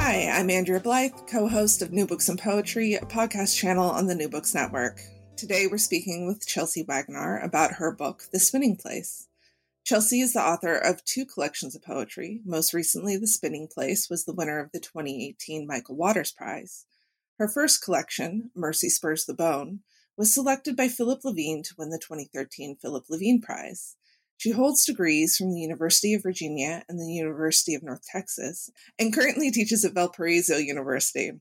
Hi, I'm Andrea Blythe, co-host of New Books and Poetry, a podcast channel on the New Books Network. Today we're speaking with Chelsea Wagner about her book, The Spinning Place. Chelsea is the author of two collections of poetry. Most recently, The Spinning Place was the winner of the 2018 Michael Waters Prize. Her first collection, Mercy Spurs the Bone, was selected by Philip Levine to win the 2013 Philip Levine Prize. She holds degrees from the University of Virginia and the University of North Texas, and currently teaches at Valparaiso University.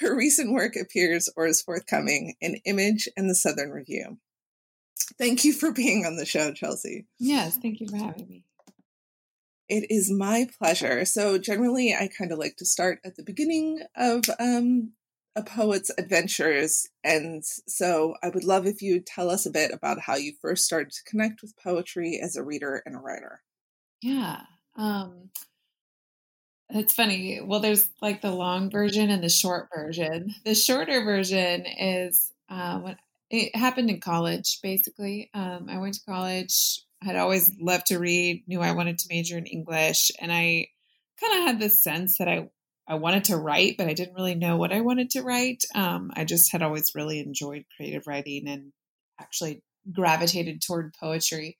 Her recent work appears or is forthcoming in Image and the Southern Review. Thank you for being on the show, Chelsea. Yes, thank you for having me. It is my pleasure. So generally, I kind of like to start at the beginning of a poet's adventures. And so I would love if you tell us a bit about how you first started to connect with poetry as a reader and a writer. Yeah. It's funny. Well, there's like the long version and the short version. The shorter version is when it happened in college, basically. I went to college, had always loved to read, knew I wanted to major in English. And I kind of had this sense that I wanted to write, but I didn't really know what I wanted to write. I just had always really enjoyed creative writing and actually gravitated toward poetry,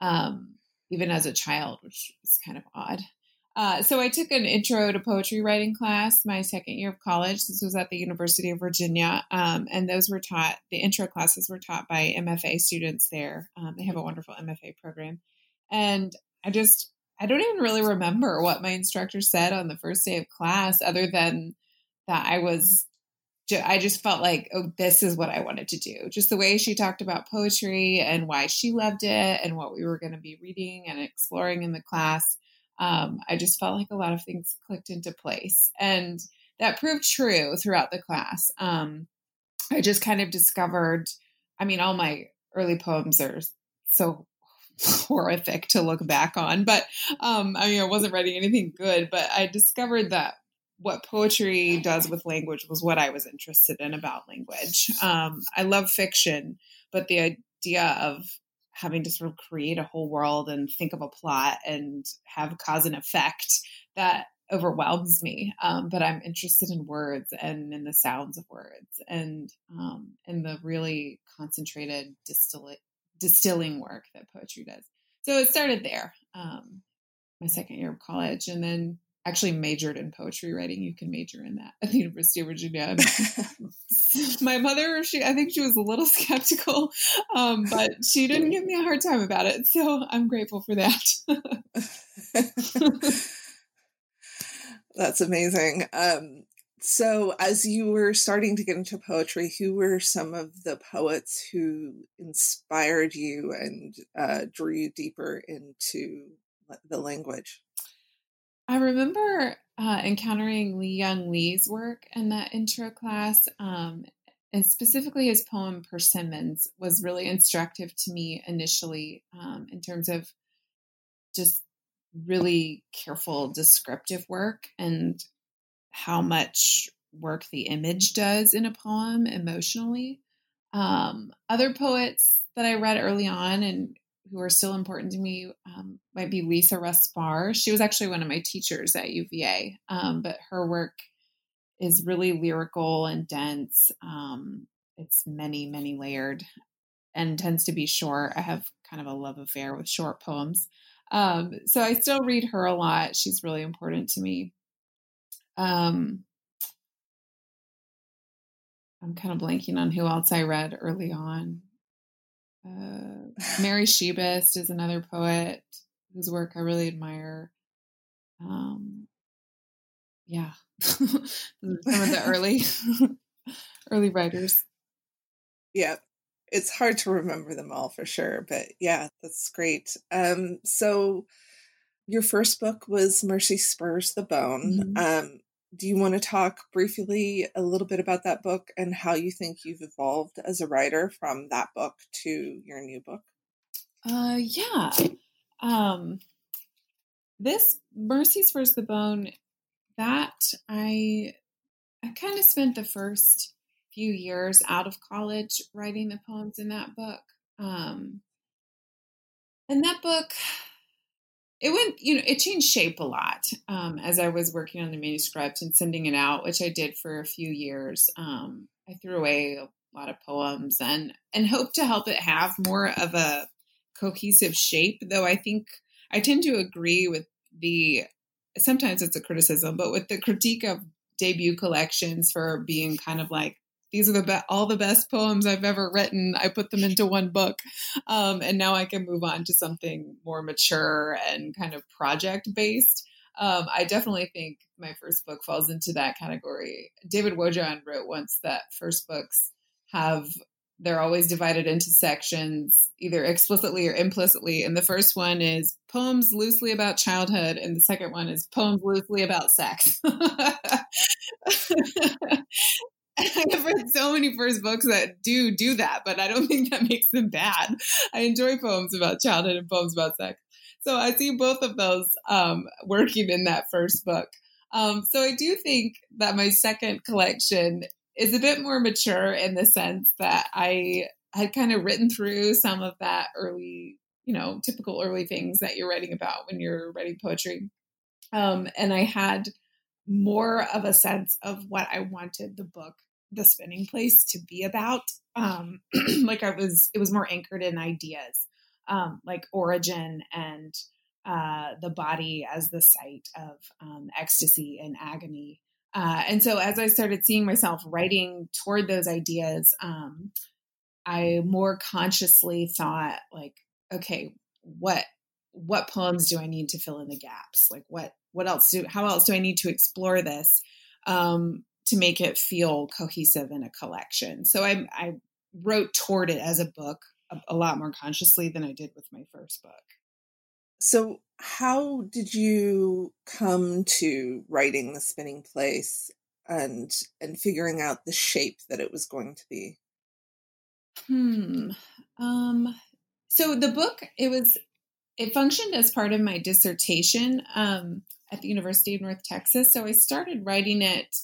even as a child, which is kind of odd. So I took an intro to poetry writing class my second year of college. This was at the University of Virginia. And those were taught, the intro classes were taught by MFA students there. They have a wonderful MFA program. And I don't even really remember what my instructor said on the first day of class, other than that I just felt like, oh, this is what I wanted to do. Just the way she talked about poetry and why she loved it and what we were going to be reading and exploring in the class. I just felt like a lot of things clicked into place, and that proved true throughout the class. I just kind of discovered, all my early poems are so horrific to look back on, but I wasn't writing anything good, but I discovered that what poetry does with language was what I was interested in about language. I love fiction, but the idea of having to sort of create a whole world and think of a plot and have cause and effect, that overwhelms me. But I'm interested in words and in the sounds of words and in the really concentrated distilling work that poetry does. So it started there, my second year of college, and then actually majored in poetry writing. You can major in that at the University of Virginia. My mother, I think she was a little skeptical, but she didn't give me a hard time about it. So I'm grateful for that. That's amazing. So as you were starting to get into poetry, who were some of the poets who inspired you and drew you deeper into the language? I remember encountering Li Yung Lee's work in that intro class, and specifically his poem Persimmons was really instructive to me initially, in terms of just really careful descriptive work and how much work the image does in a poem emotionally. Other poets that I read early on and who are still important to me might be Lisa Russ Spaar. She was actually one of my teachers at UVA, but her work is really lyrical and dense. It's many, many layered and tends to be short. I have kind of a love affair with short poems. So I still read her a lot. She's really important to me. I'm kind of blanking on who else I read early on. Mary Shebist is another poet whose work I really admire. Yeah, some of the early writers. Yeah, it's hard to remember them all for sure, but yeah, that's great. So Your first book was Mercy Spurs the Bone. Mm-hmm. Do you want to talk briefly a little bit about that book and how you think you've evolved as a writer from that book to your new book? Yeah. This Mercy Spurs the Bone, that I kind of spent the first few years out of college writing the poems in that book. And that book, it went, it changed shape a lot as I was working on the manuscript and sending it out, which I did for a few years. I threw away a lot of poems and hoped to help it have more of a cohesive shape, though I think I tend to agree with sometimes it's a criticism, but with the critique of debut collections for being kind of like, these are all the best poems I've ever written. I put them into one book. And now I can move on to something more mature and kind of project-based. I definitely think my first book falls into that category. David Wojohn wrote once that first books they're always divided into sections, either explicitly or implicitly. And the first one is poems loosely about childhood. And the second one is poems loosely about sex. I've read so many first books that do that, but I don't think that makes them bad. I enjoy poems about childhood and poems about sex. So I see both of those working in that first book. So I do think that my second collection is a bit more mature in the sense that I had kind of written through some of that early, typical early things that you're writing about when you're writing poetry. And I had more of a sense of what I wanted the book, The Spinning Place, to be about. It was more anchored in ideas, like origin and the body as the site of ecstasy and agony. And so as I started seeing myself writing toward those ideas, I more consciously thought, like, okay, what poems do I need to fill in the gaps? Like how else do I need to explore this, to make it feel cohesive in a collection? So I wrote toward it as a book a lot more consciously than I did with my first book. So how did you come to writing The Spinning Place and figuring out the shape that it was going to be? So the book, it functioned as part of my dissertation at the University of North Texas. So I started writing it.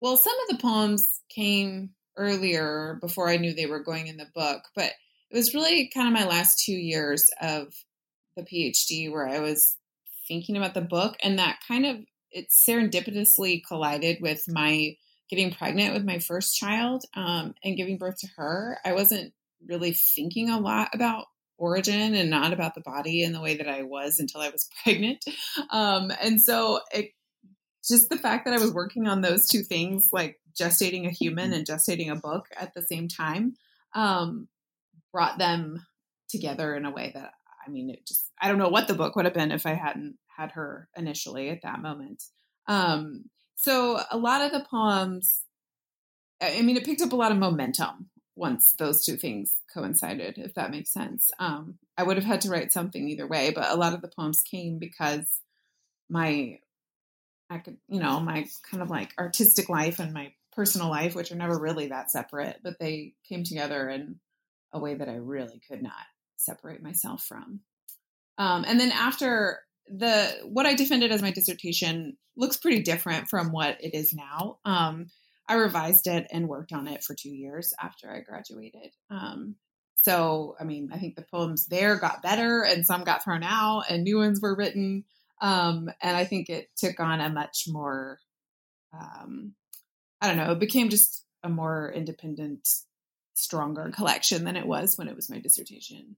Well, some of the poems came earlier before I knew they were going in the book, but it was really kind of my last 2 years of the PhD where I was thinking about the book, and that kind of, it serendipitously collided with my getting pregnant with my first child and giving birth to her. I wasn't really thinking a lot about origin and not about the body in the way that I was until I was pregnant. And so just the fact that I was working on those two things, like gestating a human and gestating a book at the same time, brought them together in a way that, I don't know what the book would have been if I hadn't had her initially at that moment. So a lot of the poems, it picked up a lot of momentum once those two things coincided, if that makes sense. I would have had to write something either way, but a lot of the poems came because my kind of like artistic life and my personal life, which are never really that separate, but they came together in a way that I really could not separate myself from. And then after what I defended as my dissertation looks pretty different from what it is now. I revised it and worked on it for 2 years after I graduated. I think the poems there got better and some got thrown out and new ones were written. And I think it took on a much more, it became just a more independent, stronger collection than it was when it was my dissertation.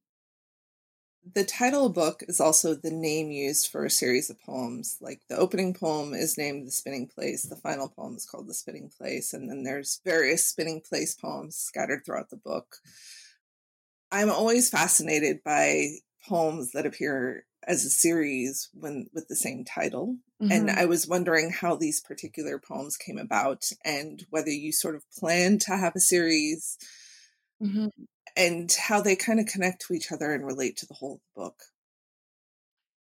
The title of the book is also the name used for a series of poems. Like the opening poem is named The Spinning Place. The final poem is called The Spinning Place. And then there's various Spinning Place poems scattered throughout the book. I'm always fascinated by poems that appear as a series with the same title. Mm-hmm. And I was wondering how these particular poems came about and whether you sort of planned to have a series. Mm-hmm. And how they kind of connect to each other and relate to the whole book.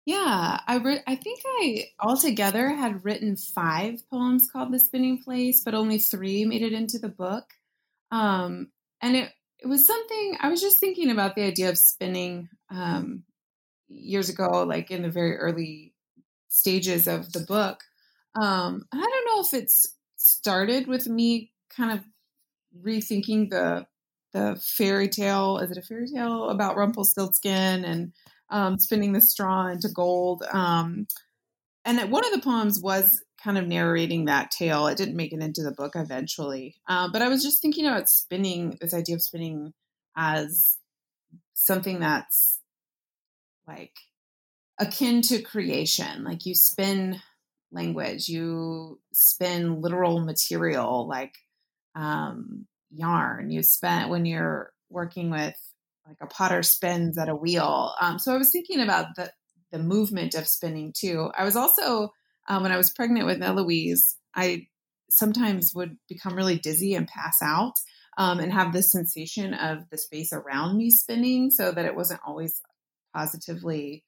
Yeah, I think I altogether had written 5 poems called The Spinning Place, but only 3 made it into the book. And it was something, I was just thinking about the idea of spinning years ago, like in the very early stages of the book. I don't know if it's started with me kind of rethinking the fairy tale, is it a fairy tale about Rumpelstiltskin and spinning the straw into gold. And one of the poems was kind of narrating that tale. It didn't make it into the book eventually. But I was just thinking about spinning, this idea of spinning as something that's like akin to creation. Like you spin language, you spin literal material, like yarn. You spin when you're working with like a potter spins at a wheel. So I was thinking about the movement of spinning too. I was also, when I was pregnant with Eloise, I sometimes would become really dizzy and pass out and have this sensation of the space around me spinning, so that it wasn't always positively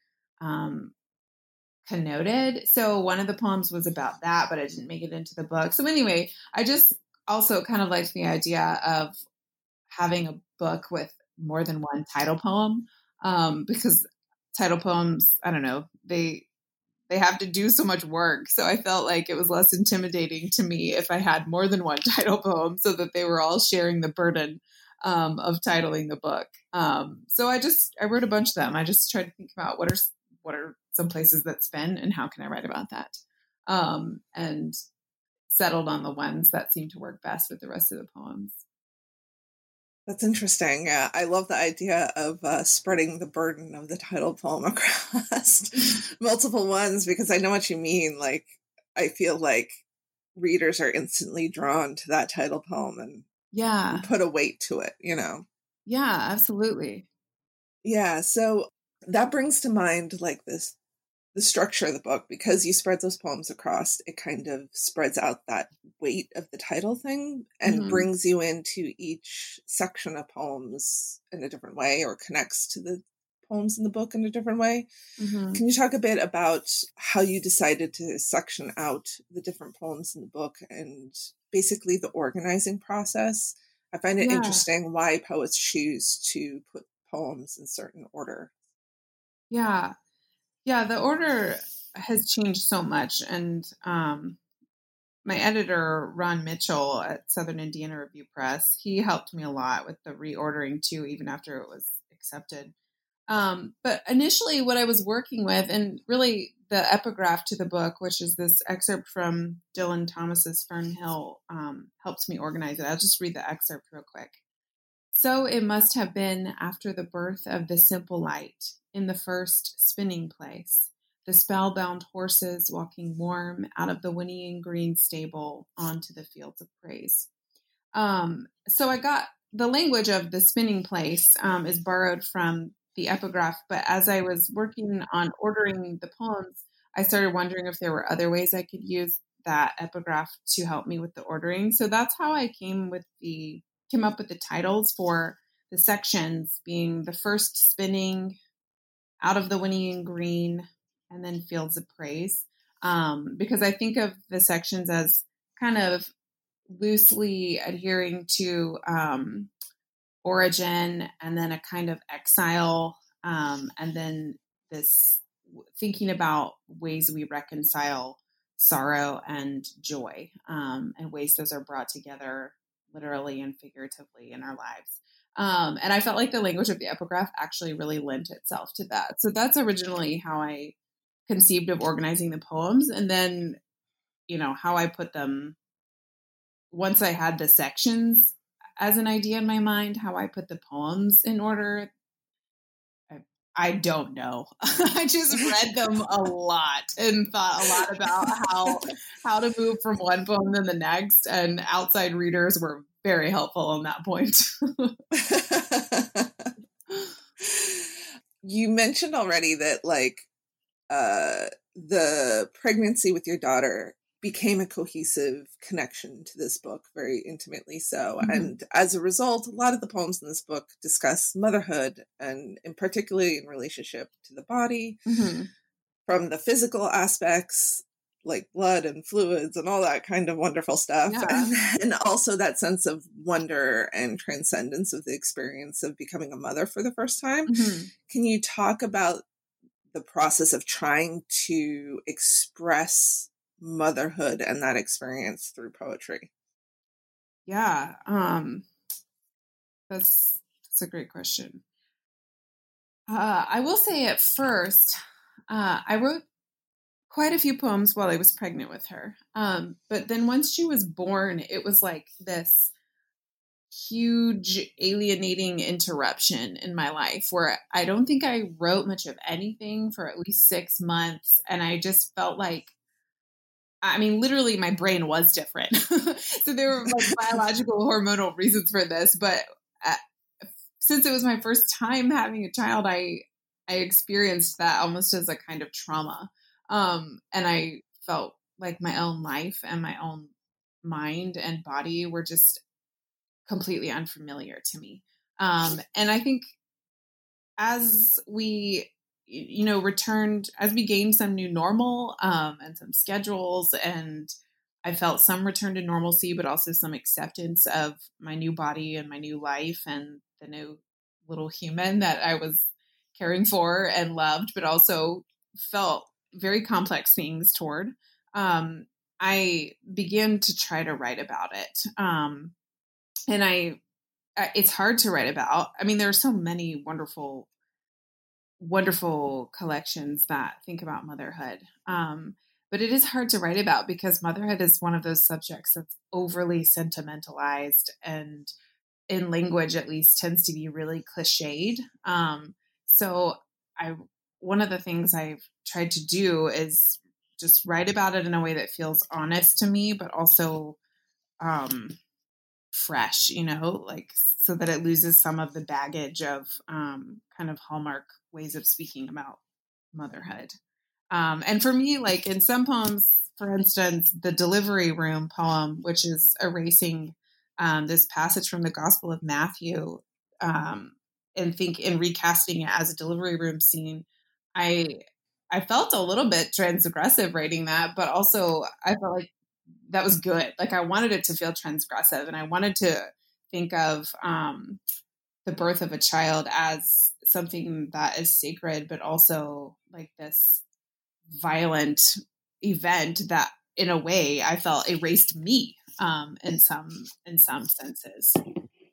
connoted. So one of the poems was about that, but I didn't make it into the book. So anyway, I just also kind of liked the idea of having a book with more than one title poem, because title poems, I don't know, they have to do so much work. So I felt like it was less intimidating to me if I had more than one title poem, so that they were all sharing the burden of titling the book. So I wrote a bunch of them. I just tried to think about what are some places that spin and how can I write about that, and settled on the ones that seemed to work best with the rest of the poems. That's interesting. I love the idea of spreading the burden of the title poem across multiple ones, because I know what you mean. Like, I feel like readers are instantly drawn to that title poem and put a weight to it, you know? Yeah, absolutely. Yeah. So that brings to mind like this, the structure of the book, because you spread those poems across, it kind of spreads out that weight of the title thing and brings you into each section of poems in a different way, or connects to the poems in the book in a different way. Mm-hmm. Can you talk a bit about how you decided to section out the different poems in the book and basically the organizing process? I find it interesting why poets choose to put poems in certain order. Yeah. Yeah, the order has changed so much. And my editor, Ron Mitchell at Southern Indiana Review Press, he helped me a lot with the reordering too, even after it was accepted. But initially what I was working with, and really the epigraph to the book, which is this excerpt from Dylan Thomas's Fern Hill, helps me organize it. I'll just read the excerpt real quick. So it must have been after the birth of the simple light, in the first spinning place, the spellbound horses walking warm out of the whinnying green stable onto the fields of praise. So I got the language of the spinning place is borrowed from the epigraph, but as I was working on ordering the poems, I started wondering if there were other ways I could use that epigraph to help me with the ordering. So that's how I came up with the titles for the sections, being the first spinning, out of the whinnying green, and then fields of praise. Because I think of the sections as kind of loosely adhering to origin, and then a kind of exile, and then this thinking about ways we reconcile sorrow and joy, and ways those are brought together literally and figuratively in our lives. And I felt like the language of the epigraph actually really lent itself to that. So that's originally how I conceived of organizing the poems. And then, you know, how I put them, once I had the sections as an idea in my mind, how I put the poems in order, I don't know. I just read them a lot and thought a lot about how to move from one poem to the next. And outside readers were very helpful on that point. You mentioned already that like the pregnancy with your daughter became a cohesive connection to this book, very intimately so. Mm-hmm. And as a result, a lot of the poems in this book discuss motherhood, and in particularly in relationship to the body. Mm-hmm. from the physical aspects, like blood and fluids and all that kind of wonderful stuff. Yeah. And also that sense of wonder and transcendence of the experience of becoming a mother for the first time. Mm-hmm. Can you talk about the process of trying to express motherhood and that experience through poetry? Yeah. That's a great question. I will say at first, I wrote quite a few poems while I was pregnant with her. But then once she was born, it was like this huge alienating interruption in my life where I don't think I wrote much of anything for at least 6 months. And I just felt like, I mean, literally my brain was different. So there were like biological hormonal reasons for this. But since it was my first time having a child, I experienced that almost as a kind of trauma. And I felt like my own life and my own mind and body were just completely unfamiliar to me. And I think as we, you know, returned, as we gained some new normal, and some schedules, and I felt some return to normalcy, but also some acceptance of my new body and my new life and the new little human that I was caring for and loved, but also felt very complex things toward. I began to try to write about it. And it's hard to write about. I mean, there are so many wonderful, wonderful collections that think about motherhood. But it is hard to write about because motherhood is one of those subjects that's overly sentimentalized and in language, at least, tends to be really cliched. One of the things I've tried to do is just write about it in a way that feels honest to me, but also fresh, you know, like so that it loses some of the baggage of kind of hallmark ways of speaking about motherhood. And for me, like in some poems, for instance, the delivery room poem, which is erasing this passage from the Gospel of Matthew and recasting it as a delivery room scene, I felt a little bit transgressive writing that, but also I felt like that was good. Like I wanted it to feel transgressive, and I wanted to think of the birth of a child as something that is sacred, but also like this violent event that in a way I felt erased me in some senses.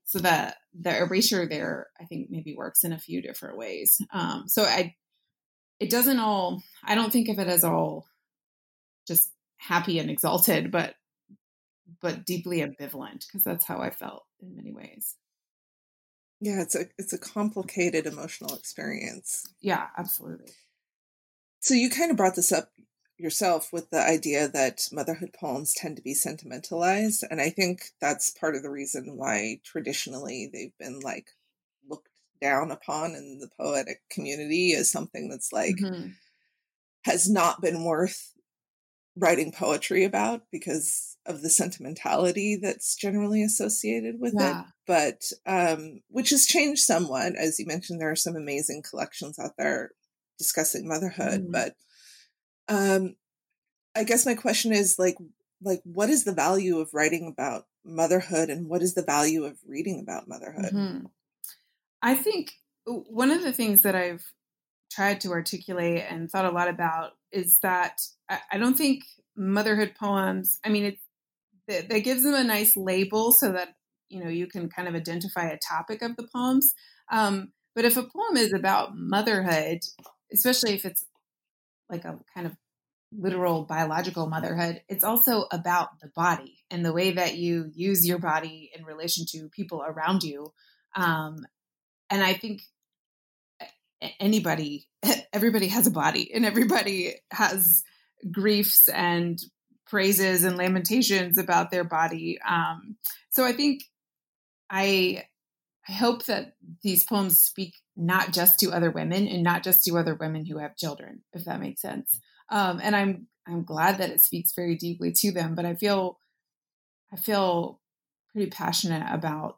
So that the erasure there, I think maybe works in a few different ways. I don't think of it as all just happy and exalted, but deeply ambivalent, because that's how I felt in many ways. Yeah, it's a complicated emotional experience. Yeah, absolutely. So you kind of brought this up yourself with the idea that motherhood poems tend to be sentimentalized. And I think that's part of the reason why traditionally they've been like down upon in the poetic community as something that's like has not been worth writing poetry about because of the sentimentality that's generally associated with it. But which has changed somewhat. As you mentioned, there are some amazing collections out there discussing motherhood. But I guess my question is like what is the value of writing about motherhood, and what is the value of reading about motherhood? I think one of the things that I've tried to articulate and thought a lot about is that I don't think motherhood poems, I mean, that gives them a nice label so that, you know, you can kind of identify a topic of the poems. But if a poem is about motherhood, especially if it's like a kind of literal biological motherhood, it's also about the body and the way that you use your body in relation to people around you. And I think everybody has a body, and everybody has griefs and praises and lamentations about their body. So I think I hope that these poems speak not just to other women, and not just to other women who have children, if that makes sense. And I'm glad that it speaks very deeply to them, but I feel pretty passionate about,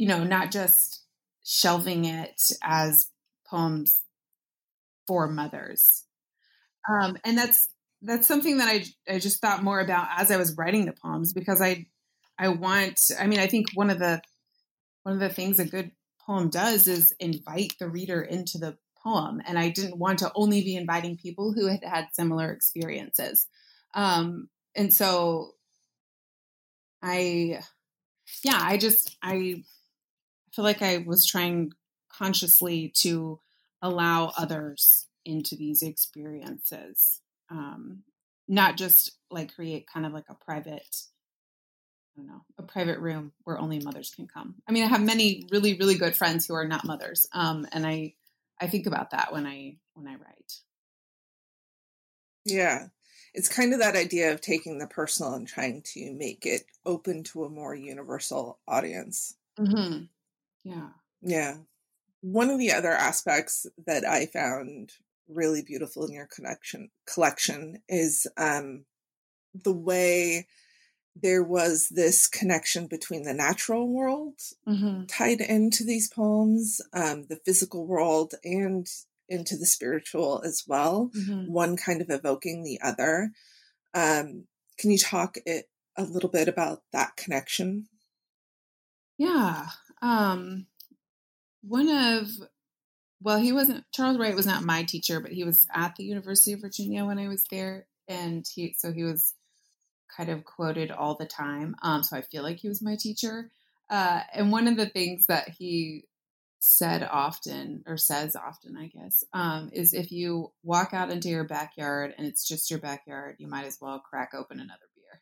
you know, not just shelving it as poems for mothers. And that's something that I just thought more about as I was writing the poems, because I think one of the things a good poem does is invite the reader into the poem. And I didn't want to only be inviting people who had had similar experiences. And so I feel like I was trying consciously to allow others into these experiences. Not just like create kind of like a private room where only mothers can come. I mean, I have many really, really good friends who are not mothers. And I think about that when I write. Yeah. It's kind of that idea of taking the personal and trying to make it open to a more universal audience. Mm-hmm. Yeah. Yeah. One of the other aspects that I found really beautiful in your collection is the way there was this connection between the natural world mm-hmm. tied into these poems, the physical world, and into the spiritual as well, mm-hmm. one kind of evoking the other. Can you talk a little bit about that connection? Yeah. Charles Wright was not my teacher, but he was at the University of Virginia when I was there. And he was kind of quoted all the time. So I feel like he was my teacher. And one of the things that he says often, I guess, is if you walk out into your backyard and it's just your backyard, you might as well crack open another beer.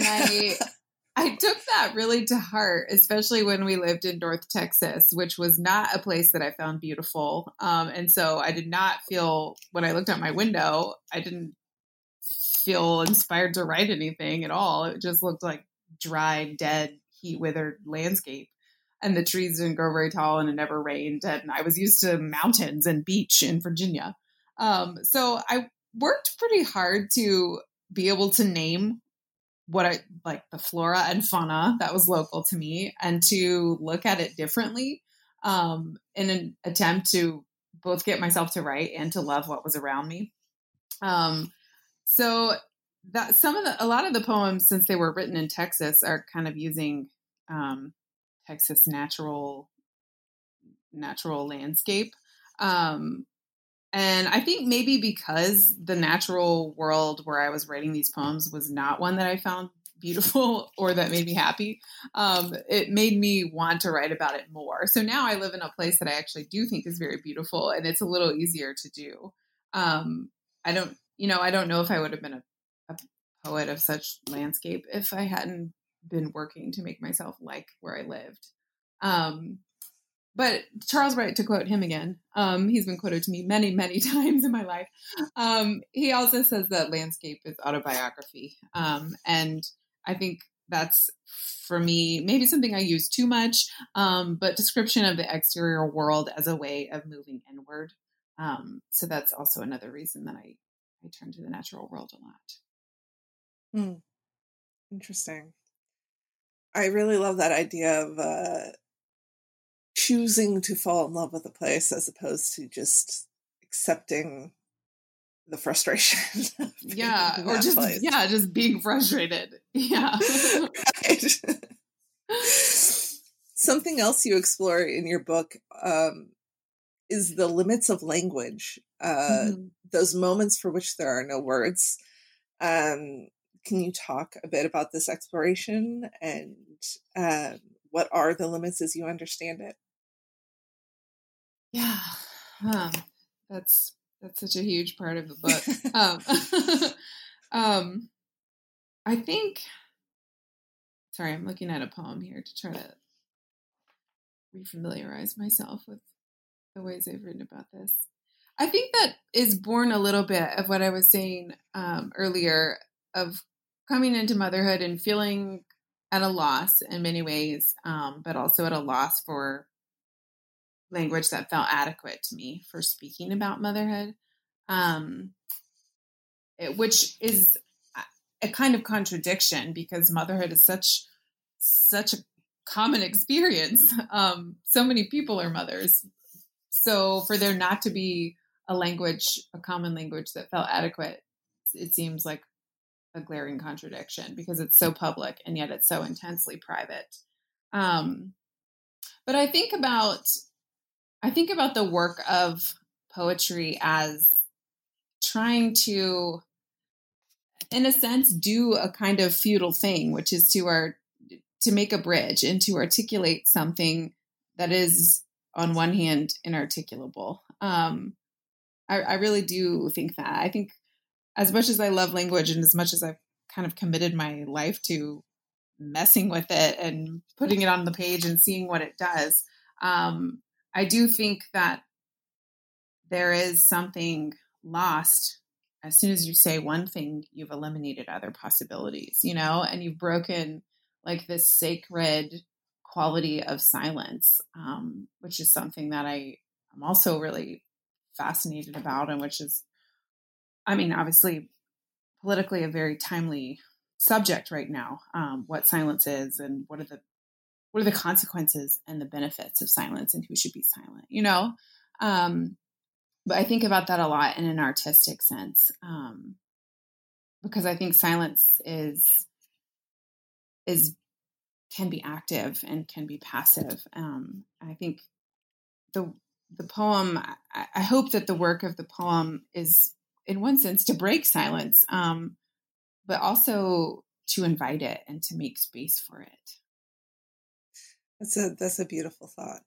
And I took that really to heart, especially when we lived in North Texas, which was not a place that I found beautiful. And so I did not feel, when I looked out my window, I didn't feel inspired to write anything at all. It just looked like dry, dead, heat-withered landscape. And the trees didn't grow very tall and it never rained. And I was used to mountains and beach in Virginia. So I worked pretty hard to be able to name what I like the flora and fauna that was local to me and to look at it differently in an attempt to both get myself to write and to love what was around me. So that a lot of the poems, since they were written in Texas, are kind of using Texas natural landscape. And I think maybe because the natural world where I was writing these poems was not one that I found beautiful or that made me happy, it made me want to write about it more. So now I live in a place that I actually do think is very beautiful, and it's a little easier to do. I don't know if I would have been a poet of such landscape if I hadn't been working to make myself like where I lived. But Charles Wright, to quote him again, he's been quoted to me many, many times in my life. He also says that landscape is autobiography. And I think that's, for me, maybe something I use too much, but description of the exterior world as a way of moving inward. So that's also another reason that I turn to the natural world a lot. Hmm. Interesting. I really love that idea of choosing to fall in love with a place as opposed to just accepting the frustration. Just being frustrated. Yeah. Right. Something else you explore in your book is the limits of language, mm-hmm. those moments for which there are no words. Can you talk a bit about this exploration and what are the limits as you understand it? Yeah, that's such a huge part of the book. I think, sorry, I'm looking at a poem here to try to refamiliarize myself with the ways I've written about this. I think that is born a little bit of what I was saying earlier of coming into motherhood and feeling at a loss in many ways, but also at a loss for language that felt adequate to me for speaking about motherhood, which is a kind of contradiction because motherhood is such a common experience. So many people are mothers. So for there not to be a common language that felt adequate, it seems like a glaring contradiction because it's so public and yet it's so intensely private. But I think about the work of poetry as trying to, in a sense, do a kind of futile thing, which is to make a bridge and to articulate something that is, on one hand, inarticulable. I really do think that. I think as much as I love language and as much as I've kind of committed my life to messing with it and putting it on the page and seeing what it does, I do think that there is something lost. As soon as you say one thing, you've eliminated other possibilities, and you've broken like this sacred quality of silence, which is something that I'm also really fascinated about, and which is, I mean, obviously politically a very timely subject right now, what silence is and what are the consequences and the benefits of silence and who should be silent, But I think about that a lot in an artistic sense, because I think silence can be active and can be passive. I think the poem, I hope that the work of the poem is, in one sense, to break silence, but also to invite it and to make space for it. That's a beautiful thought.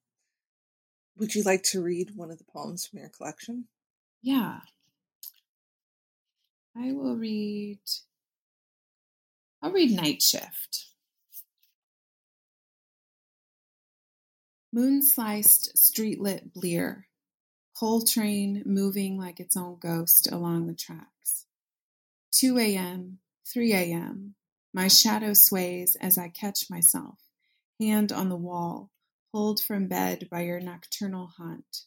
Would you like to read one of the poems from your collection? Yeah. I'll read Night Shift. Moon-sliced, street-lit blear, coal train moving like its own ghost along the tracks. 2 a.m., 3 a.m., my shadow sways as I catch myself, hand on the wall, pulled from bed by your nocturnal haunt,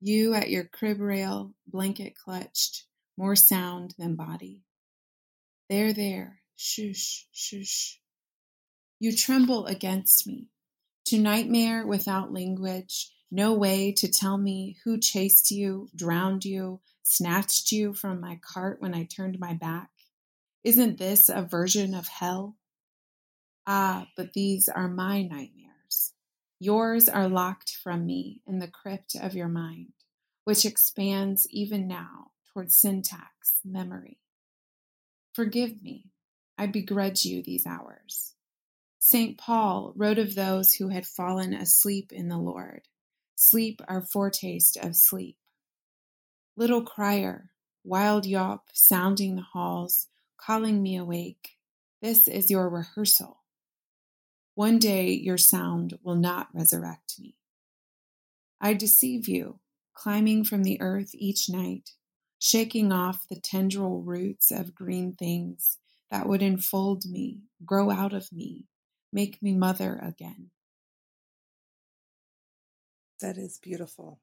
you at your crib rail, blanket clutched, more sound than body. There, there, shush, shush. You tremble against me, to nightmare without language, no way to tell me who chased you, drowned you, snatched you from my cart when I turned my back. Isn't this a version of hell? Ah, but these are my nightmares. Yours are locked from me in the crypt of your mind, which expands even now toward syntax, memory. Forgive me, I begrudge you these hours. Saint Paul wrote of those who had fallen asleep in the Lord. Sleep our foretaste of sleep. Little crier, wild yawp sounding the halls, calling me awake. This is your rehearsal. One day your sound will not resurrect me. I deceive you, climbing from the earth each night, shaking off the tendril roots of green things that would enfold me, grow out of me, make me mother again. That is beautiful.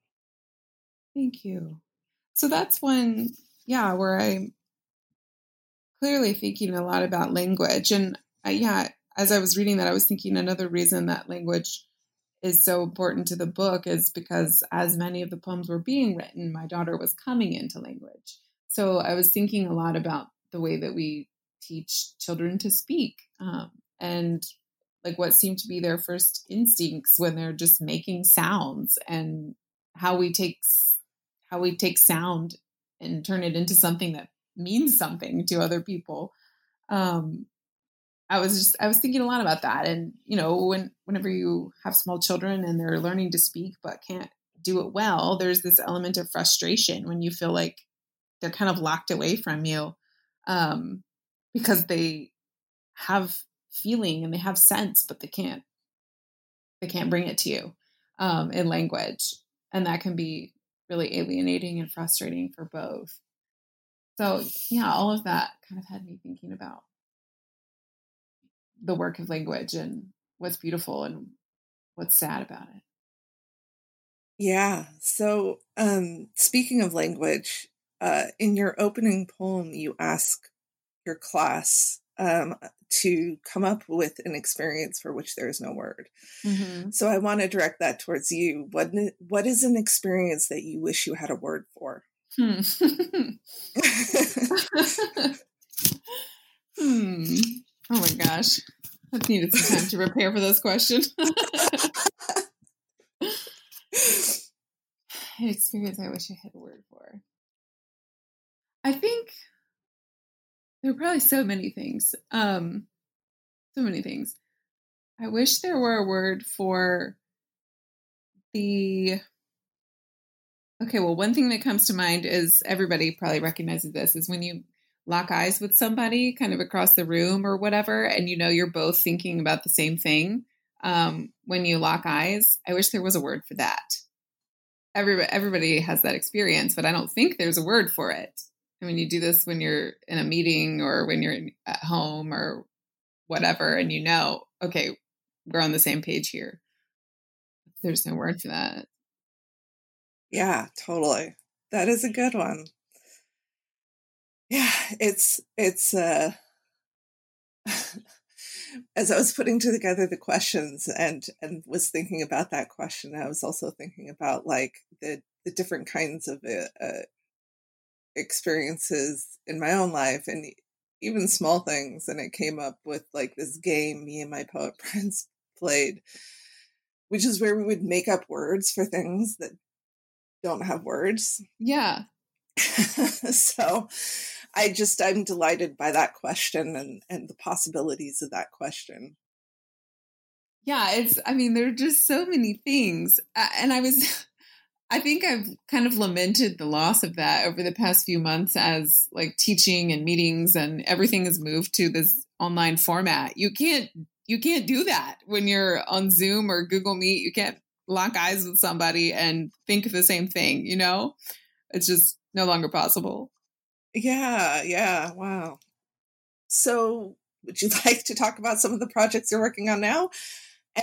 Thank you. So that's one, where I'm clearly thinking a lot about language. And as I was reading that, I was thinking another reason that language is so important to the book is because as many of the poems were being written, my daughter was coming into language. So I was thinking a lot about the way that we teach children to speak, and like what seem to be their first instincts when they're just making sounds, and how we take sound and turn it into something that means something to other people. I was thinking a lot about that. And, whenever you have small children and they're learning to speak, but can't do it well, there's this element of frustration when you feel like they're kind of locked away from you, because they have feeling and they have sense, but they can't bring it to you, in language. And that can be really alienating and frustrating for both. So all of that kind of had me thinking about the work of language and what's beautiful and what's sad about it. Yeah. So, speaking of language, in your opening poem, you ask your class, to come up with an experience for which there is no word. Mm-hmm. So I want to direct that towards you. What is an experience that you wish you had a word for? Oh my gosh. I needed some time to prepare for this question. Experience I wish I had a word for. I think there were probably so many things. I wish there were a word for the... Okay, well, one thing that comes to mind is everybody probably recognizes this, is when you lock eyes with somebody kind of across the room or whatever, and you know you're both thinking about the same thing when you lock eyes. I wish there was a word for that. Everybody has that experience, but I don't think there's a word for it. I mean, you do this when you're in a meeting or when you're at home or whatever, and you know, okay, we're on the same page here. There's no word for that. Yeah, totally. That is a good one. Yeah, it's as I was putting together the questions and was thinking about that question, I was also thinking about like the different kinds of experiences in my own life and even small things. And it came up with like this game me and my poet friends played, which is where we would make up words for things that don't have words. Yeah. So I'm delighted by that question and the possibilities of that question. Yeah, there are just so many things. And I think I've kind of lamented the loss of that over the past few months as like teaching and meetings and everything is moved to this online format. You can't do that when you're on Zoom or Google Meet. You can't lock eyes with somebody and think of the same thing, you know? It's just no longer possible. Yeah. Wow. So would you like to talk about some of the projects you're working on now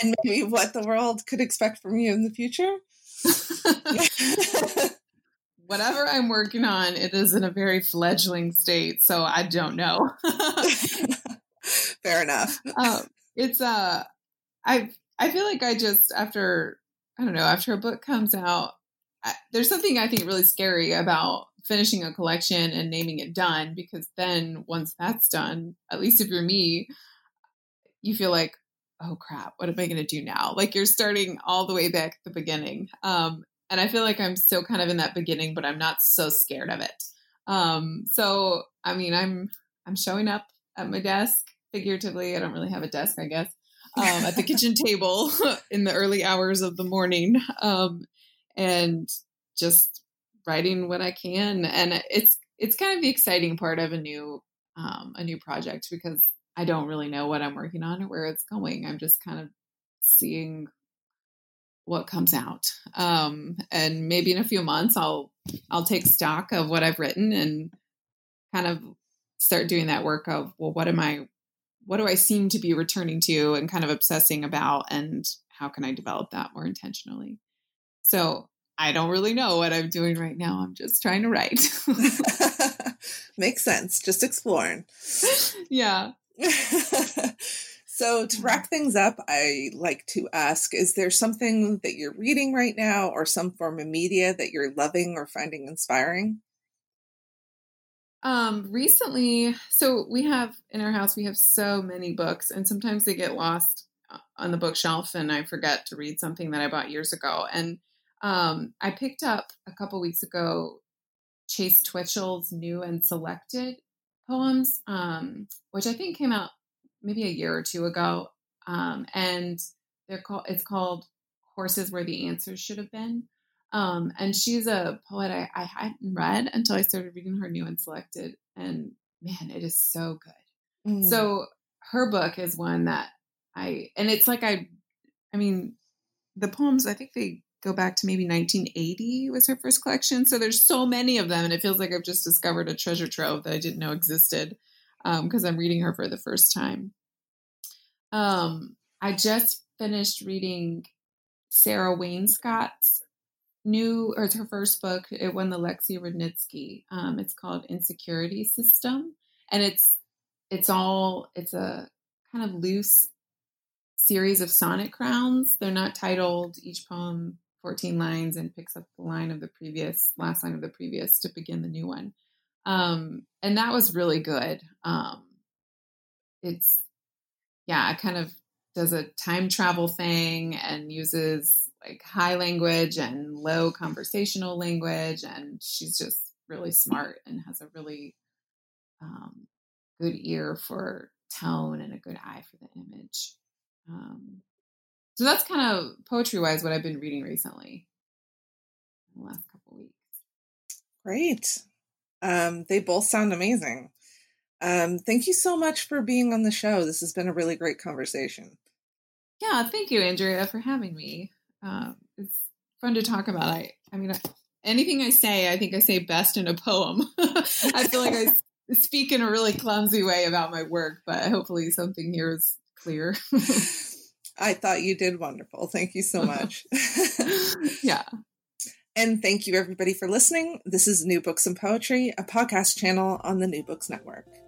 and maybe what the world could expect from you in the future? Whatever I'm working on, it is in a very fledgling state, so I don't know. Fair enough. I feel like I just, after a book comes out, there's something I think really scary about finishing a collection and naming it done, because then once that's done, at least if you're me, you feel like, oh crap, what am I going to do now? Like you're starting all the way back at the beginning. And I feel like I'm still kind of in that beginning, but I'm not so scared of it. I'm showing up at my desk figuratively. I don't really have a desk, I guess, at the kitchen table in the early hours of the morning. And just writing what I can. And it's kind of the exciting part of a new project, because I don't really know what I'm working on or where it's going. I'm just kind of seeing what comes out. And maybe in a few months I'll take stock of what I've written and kind of start doing that work of, well, what do I seem to be returning to and kind of obsessing about, and how can I develop that more intentionally? So I don't really know what I'm doing right now. I'm just trying to write. Makes sense. Just exploring. Yeah. So to wrap things up, I like to ask, is there something that you're reading right now or some form of media that you're loving or finding inspiring? Recently, so we have in our house, we have so many books, and sometimes they get lost on the bookshelf and I forget to read something that I bought years ago. And I picked up a couple weeks ago Chase Twitchell's New and Selected Poems, which I think came out maybe a year or two ago. And it's called Horses Where the Answers Should Have Been. And she's a poet I hadn't read until I started reading her New and Selected. And man, it is so good. Mm. So her book is one that the poems, I think they go back to maybe 1980 was her first collection. So there's so many of them, and it feels like I've just discovered a treasure trove that I didn't know existed, because I'm reading her for the first time. I just finished reading Sarah Wainscott's it's her first book. It won the Lexi Rudnitsky. It's called Insecurity System, and it's a kind of loose series of sonnet crowns. They're not titled. Each poem 14 lines and picks up the line of the previous, last line of the previous to begin the new one. And that was really good. It kind of does a time travel thing and uses like high language and low conversational language. And she's just really smart and has a really good ear for tone and a good eye for the image. So that's kind of poetry-wise what I've been reading recently in the last couple weeks. Great. They both sound amazing. Thank you so much for being on the show. This has been a really great conversation. Yeah, thank you, Andrea, for having me. It's fun to talk about. I mean, anything I say, I think I say best in a poem. I feel like I speak in a really clumsy way about my work, but hopefully something here is clear. I thought you did wonderful. Thank you so much. Yeah. And thank you, everybody, for listening. This is New Books and Poetry, a podcast channel on the New Books Network.